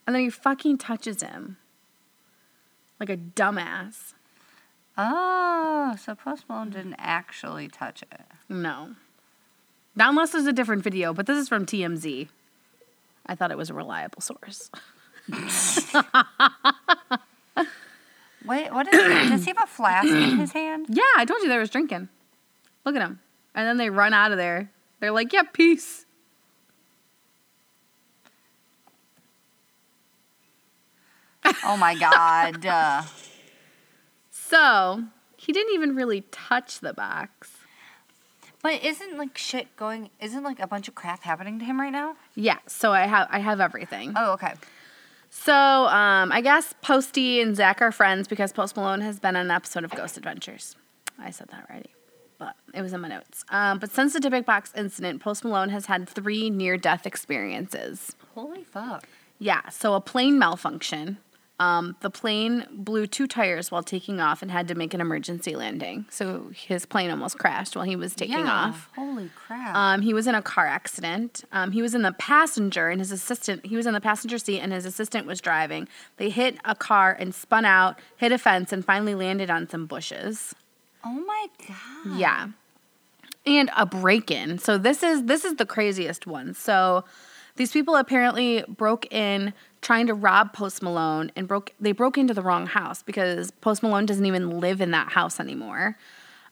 And then he fucking touches him. Like a dumbass. Oh, so Post Malone didn't actually touch it. No. Not unless there's a different video, but this is from T M Z. I thought it was a reliable source. Wait, what is it? Does he have a flask in his hand? Yeah, I told you they was drinking. Look at him. And then they run out of there. They're like, yeah, peace. Oh, my God. uh. So, he didn't even really touch the box. But isn't, like, shit going... Isn't, like, a bunch of crap happening to him right now? Yeah, so I have I have everything. Oh, okay. So, um, I guess Posty and Zach are friends because Post Malone has been on an episode of Ghost Adventures. I said that already, but it was in my notes. Um, but since the Dybbuk Box incident, Post Malone has had three near-death experiences. Holy fuck. Yeah, so a plane malfunction. Um, the plane blew two tires while taking off and had to make an emergency landing. So his plane almost crashed while he was taking yeah, off. Holy crap. Um, he was in a car accident. Um, he was in the passenger and his assistant, he was in the passenger seat and his assistant was driving. They hit a car and spun out, hit a fence, and finally landed on some bushes. Oh my God. Yeah. And a break-in. So this is, this is the craziest one. So these people apparently broke in trying to rob Post Malone, and broke they broke into the wrong house because Post Malone doesn't even live in that house anymore.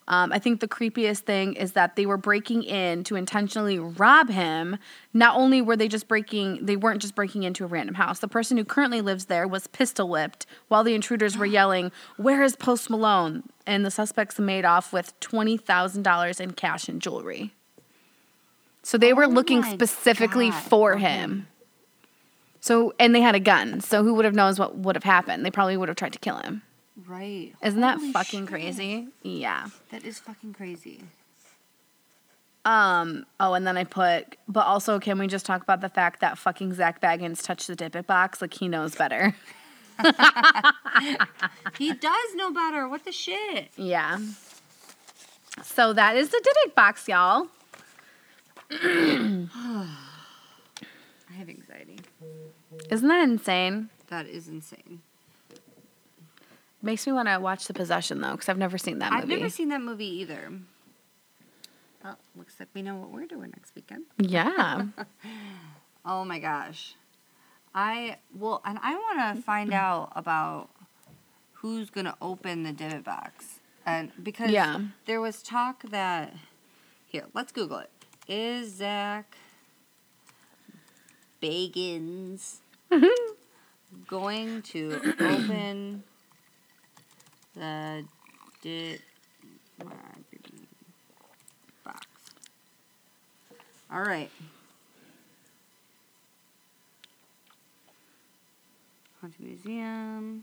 Um, I think the creepiest thing is that they were breaking in to intentionally rob him. Not only were they just breaking, they weren't just breaking into a random house. The person who currently lives there was pistol whipped while the intruders were yelling, "Where is Post Malone?" And the suspects made off with twenty thousand dollars in cash and jewelry. So they were oh looking specifically God. for okay. him. So, and they had a gun. So who would have known what would have happened? They probably would have tried to kill him. Right. Isn't Holy that fucking shit. crazy? Yeah. That is fucking crazy. Um. Oh, and then I put, but also, can we just talk about the fact that fucking Zak Bagans touched the Dybbuk box? Like, he knows better. He does know better. What the shit? Yeah. So that is the Dybbuk box, y'all. I have anxiety. Isn't that insane? That is insane. Makes me want to watch The Possession, though, because I've never seen that movie. I've never seen that movie either. Well, looks like we know what we're doing next weekend. Yeah. Oh, my gosh. I, well, and I want to find out about who's going to open the Dybbuk box. And because yeah. there was talk that, here, let's Google it. Is Zak Bagans mm-hmm. going to open the Dybbuk box? All right. Haunted Museum.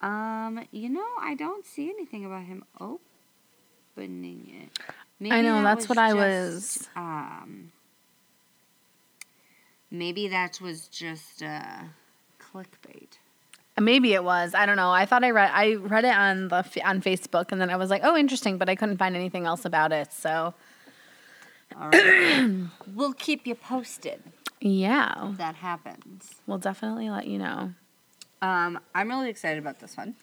Um, you know, I don't see anything about him opening it. Maybe I know, that that's what just, I was... Um, maybe that was just uh, clickbait. Maybe it was. I don't know. I thought I read I read it on the on Facebook, and then I was like, oh, interesting, but I couldn't find anything else about it, so... All right. We'll keep you posted. Yeah. If that happens. We'll definitely let you know. Um, I'm really excited about this one.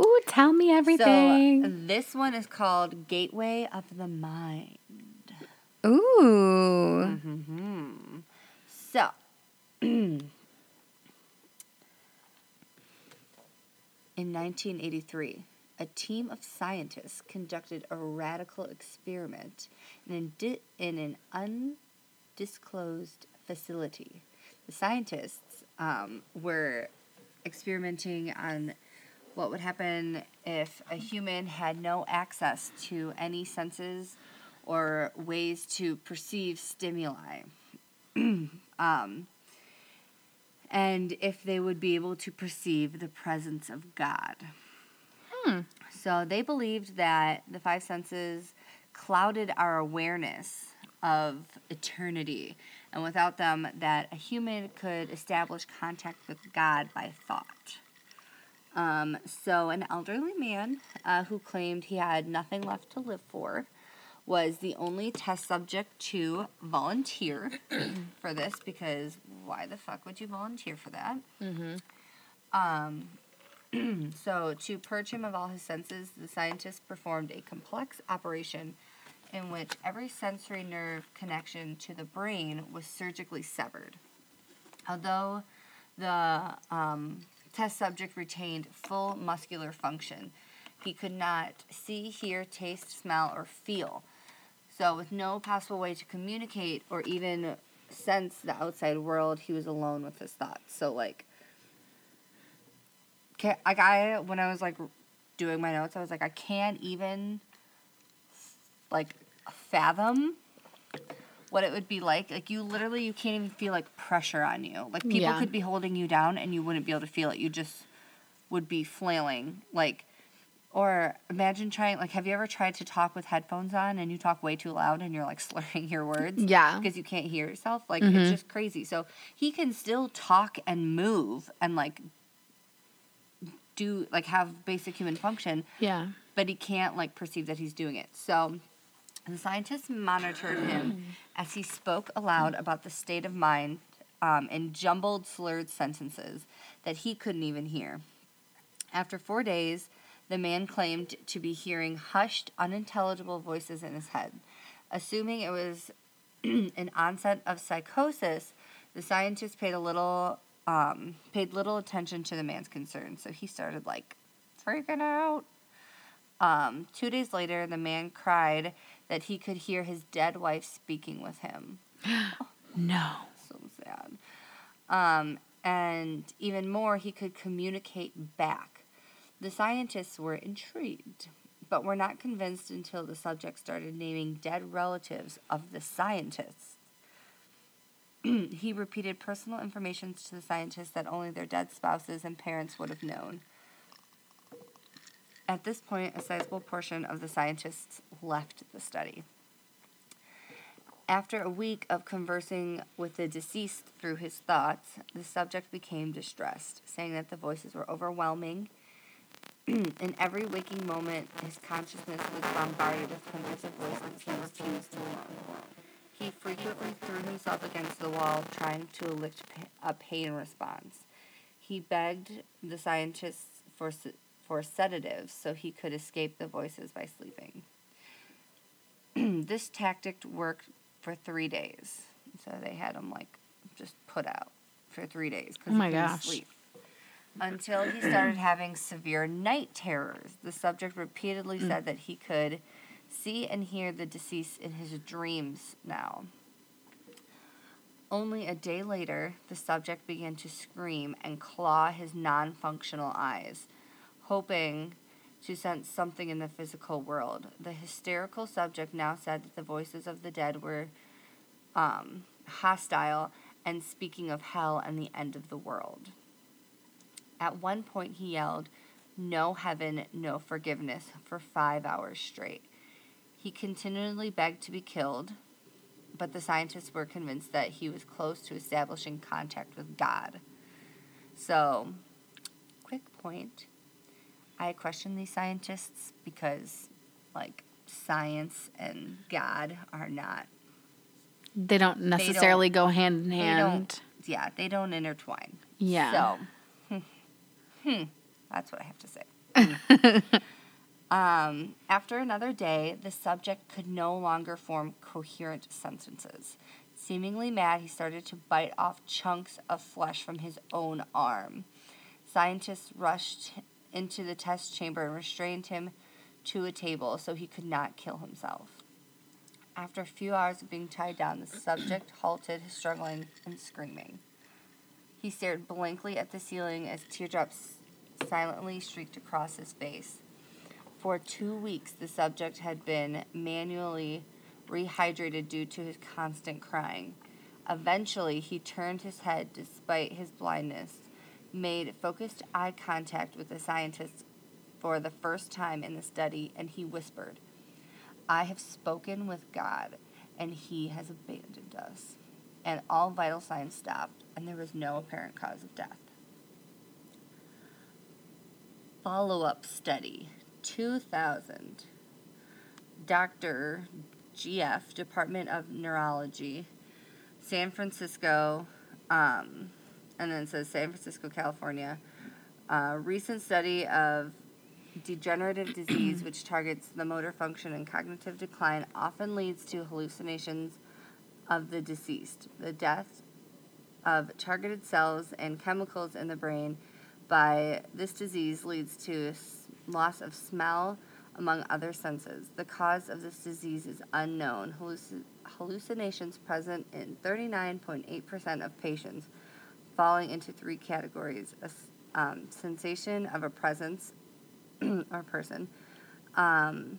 Ooh, tell me everything. So, this one is called Gateway of the Mind. Ooh. Mm-hmm. So, in nineteen eighty-three, a team of scientists conducted a radical experiment in, indi- in an undisclosed facility. The scientists um, were... experimenting on what would happen if a human had no access to any senses or ways to perceive stimuli. um, and if they would be able to perceive the presence of God. Hmm. So they believed that the five senses clouded our awareness of eternity, and without them, that a human could establish contact with God by thought. Um, so an elderly man uh, who claimed he had nothing left to live for was the only test subject to volunteer for this, because why the fuck would you volunteer for that? Mm-hmm. Um, so to purge him of all his senses, the scientists performed a complex operation in which every sensory nerve connection to the brain was surgically severed. Although the um, test subject retained full muscular function, he could not see, hear, taste, smell, or feel. So with no possible way to communicate or even sense the outside world, he was alone with his thoughts. So, like, Like, I, when I was, like, doing my notes, I was like, I can't even, like, fathom what it would be like. Like, you literally, you can't even feel, like, pressure on you. Like, people yeah. could be holding you down, and you wouldn't be able to feel it. You just would be flailing. Like, or imagine trying, like, have you ever tried to talk with headphones on, and you talk way too loud, and you're, like, slurring your words? Yeah. Because you can't hear yourself? Like, mm-hmm. it's just crazy. So, he can still talk and move and, like, do, like, have basic human function. Yeah. But he can't, like, perceive that he's doing it. So the scientists monitored him as he spoke aloud about the state of mind um, in jumbled, slurred sentences that he couldn't even hear. After four days, the man claimed to be hearing hushed, unintelligible voices in his head. Assuming it was an onset of psychosis, the scientists paid a little... Um, paid little attention to the man's concerns, so he started, like, freaking out. Um, two days later, the man cried that he could hear his dead wife speaking with him. No. So sad. Um, and even more, he could communicate back. The scientists were intrigued, but were not convinced until the subject started naming dead relatives of the scientists. He repeated personal information to the scientists that only their dead spouses and parents would have known. At this point, a sizable portion of the scientists left the study. After a week of conversing with the deceased through his thoughts, the subject became distressed, saying that the voices were overwhelming. In every waking moment, his consciousness was bombarded with hundreds of voices he refused to learn. He frequently threw himself against the wall, trying to elicit a pain response. He begged the scientists for for sedatives so he could escape the voices by sleeping. This tactic worked for three days. So they had him, like, just put out for three days because oh he couldn't gosh. sleep. Until he started having severe night terrors. The subject repeatedly mm. said that he could see and hear the deceased in his dreams now. Only a day later, the subject began to scream and claw his non-functional eyes, hoping to sense something in the physical world. The hysterical subject now said that the voices of the dead were um, hostile and speaking of hell and the end of the world. At one point, he yelled, "No heaven, no forgiveness," for five hours straight. He continually begged to be killed, but the scientists were convinced that he was close to establishing contact with God. So, quick point. I question these scientists because, like, science and God are not... They don't necessarily they don't, go hand in hand. They yeah, they don't intertwine. Yeah. So, hmm, hmm, that's what I have to say. Hmm. Um, after another day, the subject could no longer form coherent sentences. Seemingly mad, he started to bite off chunks of flesh from his own arm. Scientists rushed into the test chamber and restrained him to a table so he could not kill himself. After a few hours of being tied down, the subject halted his struggling and screaming. He stared blankly at the ceiling as teardrops silently streaked across his face. For two weeks, the subject had been manually rehydrated due to his constant crying. Eventually, he turned his head despite his blindness, made focused eye contact with the scientist for the first time in the study, and he whispered, "I have spoken with God, and he has abandoned us." And all vital signs stopped, and there was no apparent cause of death. Follow-up study. two thousand, Doctor G F, Department of Neurology, San Francisco, um, and then it says San Francisco, California. Uh, recent study of degenerative disease, which targets the motor function and cognitive decline, often leads to hallucinations of the deceased. The death of targeted cells and chemicals in the brain by this disease leads to loss of smell, among other senses. The cause of this disease is unknown. Halluc- hallucinations present in thirty-nine point eight percent of patients, falling into three categories: um, sensation of a presence or person, um,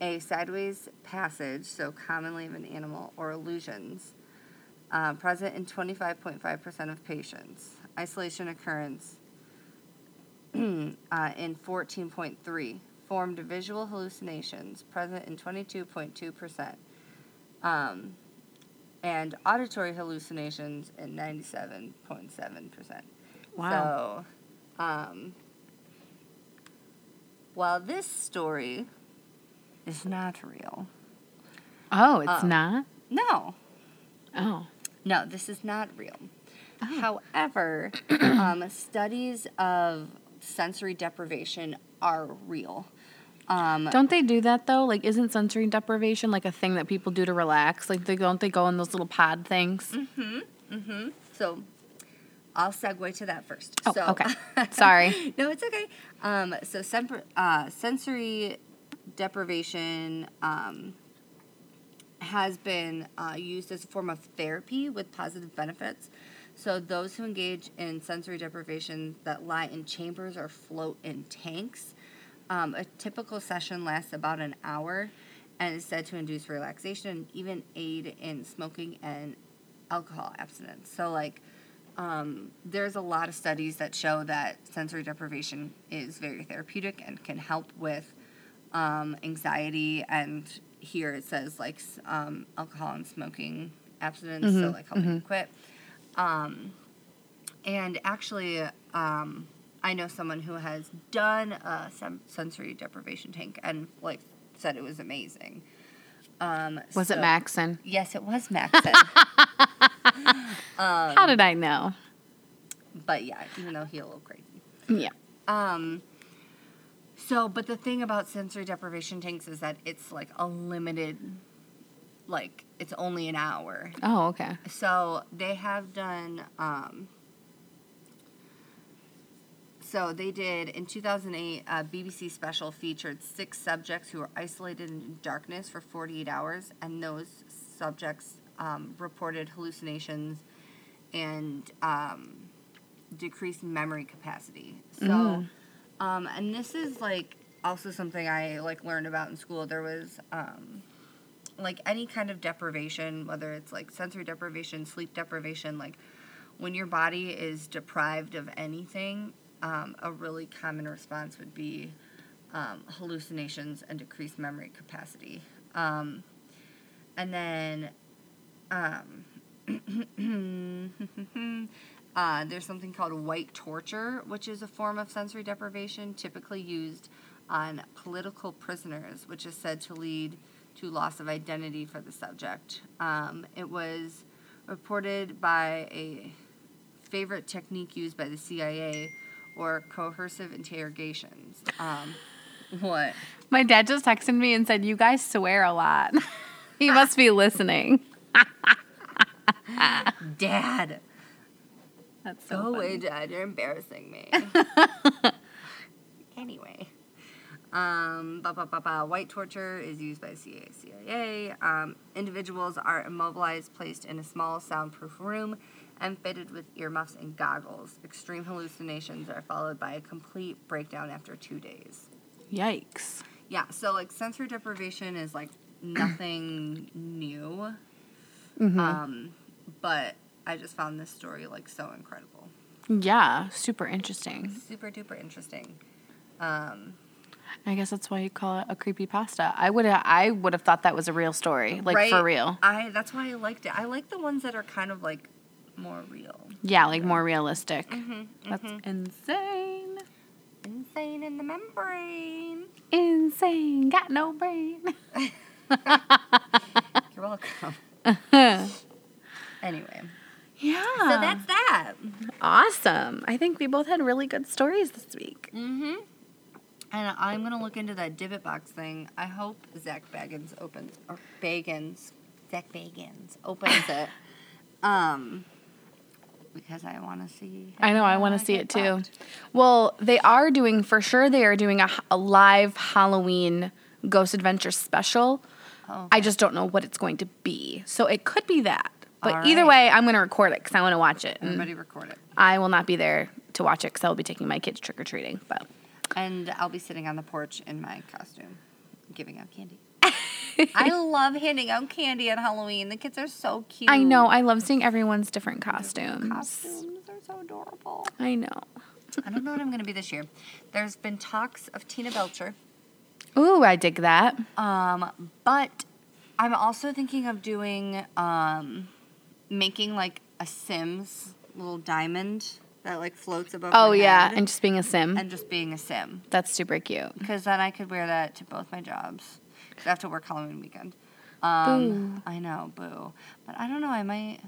a sideways passage, so commonly of an animal, or illusions, uh, present in twenty-five point five percent of patients. Isolation occurrence uh, in fourteen point three percent. Formed visual hallucinations, present in twenty-two point two percent. Um, and auditory hallucinations in ninety-seven point seven percent. Wow. So, um, while this story is not real. Oh, it's um, not? No. Oh. No, this is not real. Oh. However, um, studies of sensory deprivation are real. Um, don't they do that, though? Like, isn't sensory deprivation, like, a thing that people do to relax? Like, they don't they go in those little pod things? Mm-hmm, mm-hmm. So, I'll segue to that first. Oh, so, okay. Sorry. No, it's okay. Um, so, sem- uh, sensory deprivation um, has been uh, used as a form of therapy with positive benefits. So those who engage in sensory deprivation that lie in chambers or float in tanks, um, a typical session lasts about an hour and is said to induce relaxation and even aid in smoking and alcohol abstinence. So, like, um, there's a lot of studies that show that sensory deprivation is very therapeutic and can help with um, anxiety. And here it says, like, um, alcohol and smoking abstinence, mm-hmm. so, like, helping mm-hmm. you quit. Um, and actually, um, I know someone who has done a sem- sensory deprivation tank and, like, said it was amazing. Um, was so, it Maxon? Yes, it was Maxon. um, How did I know? But, yeah, even though he's a little crazy. Yeah. Um, so, but the thing about sensory deprivation tanks is that it's, like, a limited... Like, it's only an hour. Oh, okay. So, they have done, um, so they did, in two thousand eight, a B B C special featured six subjects who were isolated in darkness for forty-eight hours, and those subjects um, reported hallucinations and um, decreased memory capacity. So, mm. um, and this is, like, also something I, like, learned about in school. There was, um... like, any kind of deprivation, whether it's, like, sensory deprivation, sleep deprivation, like, when your body is deprived of anything, um, a really common response would be um, hallucinations and decreased memory capacity. Um, and then um, uh, there's something called white torture, which is a form of sensory deprivation typically used on political prisoners, which is said to lead... to loss of identity for the subject. Um, it was reported by a favorite technique used by the C I A, or coercive interrogations. Um, what? My dad just texted me and said, "You guys swear a lot." He must be listening. Dad. That's so oh, funny. Dad, you're embarrassing me. Anyway. Um, bah, bah, bah, bah. White torture is used by C I A. Um, individuals are immobilized, placed in a small soundproof room, and fitted with earmuffs and goggles. Extreme hallucinations are followed by a complete breakdown after two days. Yikes. Yeah, so, like, sensory deprivation is, like, nothing new. Mm-hmm. Um, but I just found this story, like, so incredible. Yeah, super interesting. Super duper interesting. Um... I guess that's why you call it a creepypasta. I would have, I would have thought that was a real story, like, right? For real. I that's why I liked it. I like the ones that are kind of, like, more real. Yeah, like, more realistic. Mm-hmm, that's mm-hmm. insane. Insane in the membrane. Insane, got no brain. You're welcome. Anyway. Yeah. So that's that. Awesome. I think we both had really good stories this week. Mm-hmm. And I'm going to look into that Dybbuk Box thing. I hope Zak Bagans opens, or Bagans, Zak Bagans opens it. Um, because I want to see. I know, I want to see it too. Well, they are doing, for sure, they are doing a, a live Halloween Ghost Adventure special. Oh, okay. I just don't know what it's going to be. So it could be that. But either way, I'm going to record it because I want to watch it. Everybody record it. I will not be there to watch it because I'll be taking my kids trick-or-treating. But And I'll be sitting on the porch in my costume giving out candy. I love handing out candy at Halloween. The kids are so cute. I know. I love seeing everyone's different costumes. Costumes are so adorable. I know. I don't know what I'm going to be this year. There's been talks of Tina Belcher. Ooh, I dig that. Um, but I'm also thinking of doing, um, making like a Sims little diamond that like floats above my head. Oh, yeah, and just being a Sim. And just being a Sim. That's super cute. Because then I could wear that to both my jobs. Because I have to work Halloween weekend. Um, boo. I know, boo. But I don't know, I might,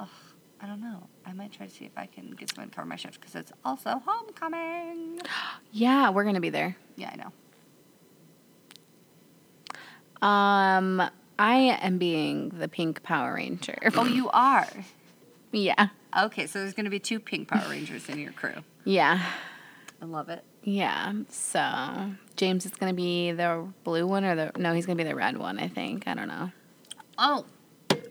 ugh, I don't know. I might try to see if I can get someone to cover my shift because it's also homecoming. Yeah, we're going to be there. Yeah, I know. Um, I am being the pink Power Ranger. Oh, you are? Yeah. Okay, so there's going to be two pink Power Rangers in your crew. Yeah. I love it. Yeah, so James is going to be the blue one or the... No, he's going to be the red one, I think. I don't know. Oh,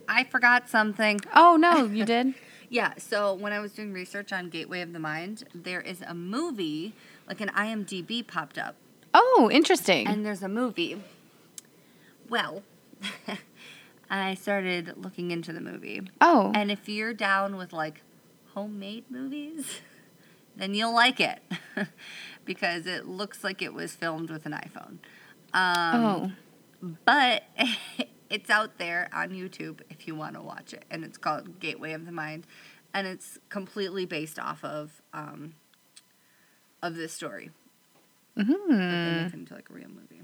I forgot something. Oh, no, you did? Yeah, so when I was doing research on Gateway of the Mind, there is a movie, like an I M D B popped up. Oh, interesting. And there's a movie... Well, I started looking into the movie. Oh. And if you're down with, like, homemade movies, then you'll like it. Because it looks like it was filmed with an iPhone. Um, oh. But it's out there on YouTube if you want to watch it. And it's called Gateway of the Mind. And it's completely based off of um, of this story. Mm-hmm. But they make it into, like, a real movie.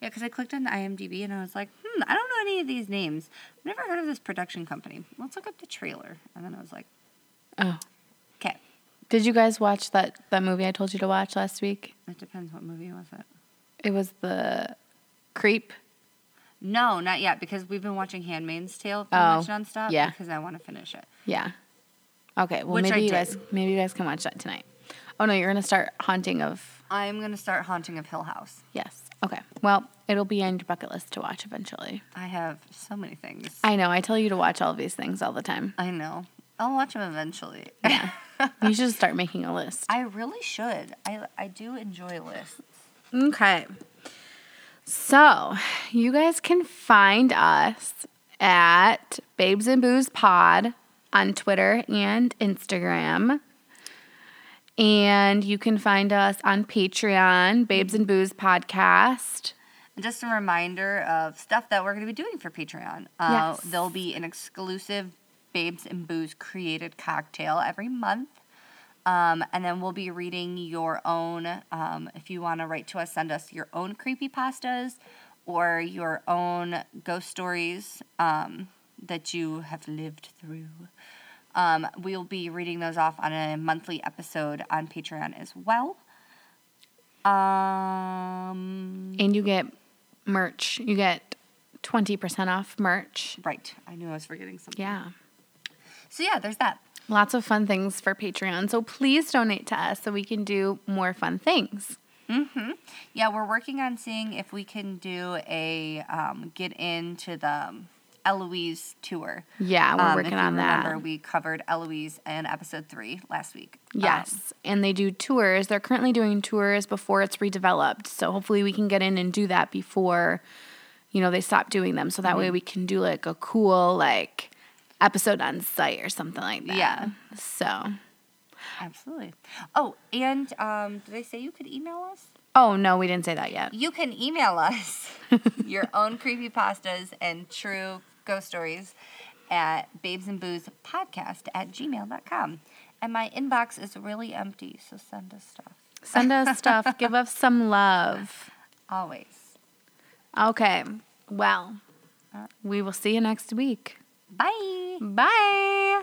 Yeah, because I clicked on the I M D B and I was like, hmm, I don't know any of these names. I've never heard of this production company. Let's look up the trailer. And then I was like, oh. Okay. Did you guys watch that, that movie I told you to watch last week? It depends what movie was it. It was the Creep. No, not yet, because we've been watching Handmaid's Tale pretty oh, much nonstop. Yeah. Because I want to finish it. Yeah. Okay, well, Which maybe you guys maybe you guys can watch that tonight. Oh, no, you're going to start Haunting of... I'm going to start Haunting of Hill House. Yes. Okay. Well, it'll be on your bucket list to watch eventually. I have so many things. I know. I tell you to watch all of these things all the time. I know. I'll watch them eventually. Yeah. You should start making a list. I really should. I, I do enjoy lists. Okay. So, you guys can find us at Babes and Booze Pod on Twitter and Instagram. And you can find us on Patreon, Babes and Booze Podcast. And just a reminder of stuff that we're going to be doing for Patreon. Uh, yes. There'll be an exclusive Babes and Booze created cocktail every month. Um, and then we'll be reading your own, um, if you want to write to us, send us your own creepypastas or your own ghost stories um, that you have lived through. Um, we'll be reading those off on a monthly episode on Patreon as well. Um, and you get merch. You get twenty percent off merch. Right. I knew I was forgetting something. Yeah. So, yeah, there's that. Lots of fun things for Patreon. So, please donate to us so we can do more fun things. Mm-hmm. Yeah, we're working on seeing if we can do a um, get into the... Eloise tour. Yeah, we're um, working on that. If you remember, we covered Eloise in episode three last week. Yes, um, and they do tours. They're currently doing tours before it's redeveloped, so hopefully we can get in and do that before, you know, they stop doing them, so that mm-hmm. way we can do, like, a cool, like, episode on site or something like that. Yeah. So. Absolutely. Oh, and um, did they say you could email us? Oh, no, we didn't say that yet. You can email us your own creepypastas and true ghost stories at babes and booze podcast at gmail dot com. And my inbox is really empty, so send us stuff. Send us stuff. Give us some love. Always. Okay. Well, we will see you next week. Bye. Bye.